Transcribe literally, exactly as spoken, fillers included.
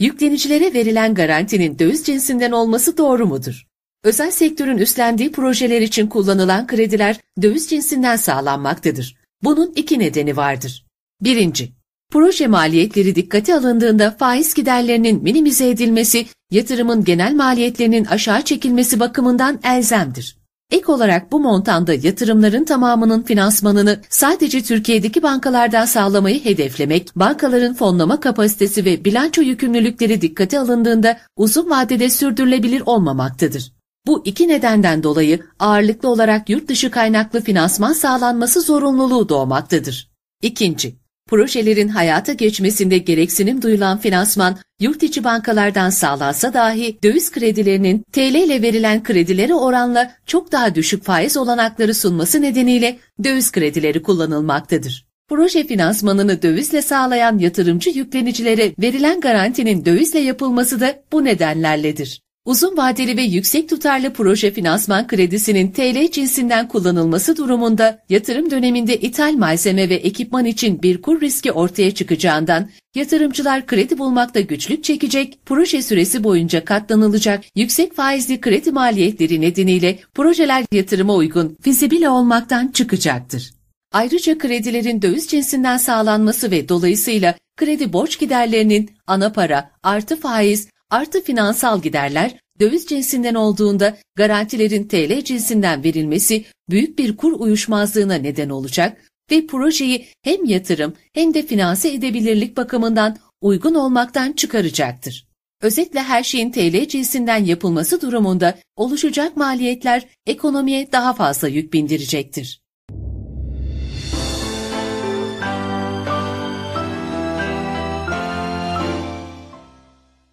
Yüklenicilere verilen garantinin döviz cinsinden olması doğru mudur? Özel sektörün üstlendiği projeler için kullanılan krediler döviz cinsinden sağlanmaktadır. Bunun iki nedeni vardır. Birinci, proje maliyetleri dikkate alındığında faiz giderlerinin minimize edilmesi, yatırımın genel maliyetlerinin aşağı çekilmesi bakımından elzemdir. Ek olarak bu montanda yatırımların tamamının finansmanını sadece Türkiye'deki bankalardan sağlamayı hedeflemek, bankaların fonlama kapasitesi ve bilanço yükümlülükleri dikkate alındığında uzun vadede sürdürülebilir olmamaktadır. Bu iki nedenden dolayı ağırlıklı olarak yurt dışı kaynaklı finansman sağlanması zorunluluğu doğmaktadır. İkinci, projelerin hayata geçmesinde gereksinim duyulan finansman, yurt içi bankalardan sağlansa dahi döviz kredilerinin T L ile verilen kredilere oranla çok daha düşük faiz olanakları sunması nedeniyle döviz kredileri kullanılmaktadır. Proje finansmanını dövizle sağlayan yatırımcı yüklenicilere verilen garantinin dövizle yapılması da bu nedenlerledir. Uzun vadeli ve yüksek tutarlı proje finansman kredisinin T L cinsinden kullanılması durumunda yatırım döneminde ithal malzeme ve ekipman için bir kur riski ortaya çıkacağından yatırımcılar kredi bulmakta güçlük çekecek, proje süresi boyunca katlanılacak yüksek faizli kredi maliyetleri nedeniyle projeler yatırıma uygun, fizibile olmaktan çıkacaktır. Ayrıca kredilerin döviz cinsinden sağlanması ve dolayısıyla kredi borç giderlerinin ana para artı faiz artı finansal giderler döviz cinsinden olduğunda garantilerin T L cinsinden verilmesi büyük bir kur uyuşmazlığına neden olacak ve projeyi hem yatırım hem de finanse edebilirlik bakımından uygun olmaktan çıkaracaktır. Özetle her şeyin T L cinsinden yapılması durumunda oluşacak maliyetler ekonomiye daha fazla yük bindirecektir.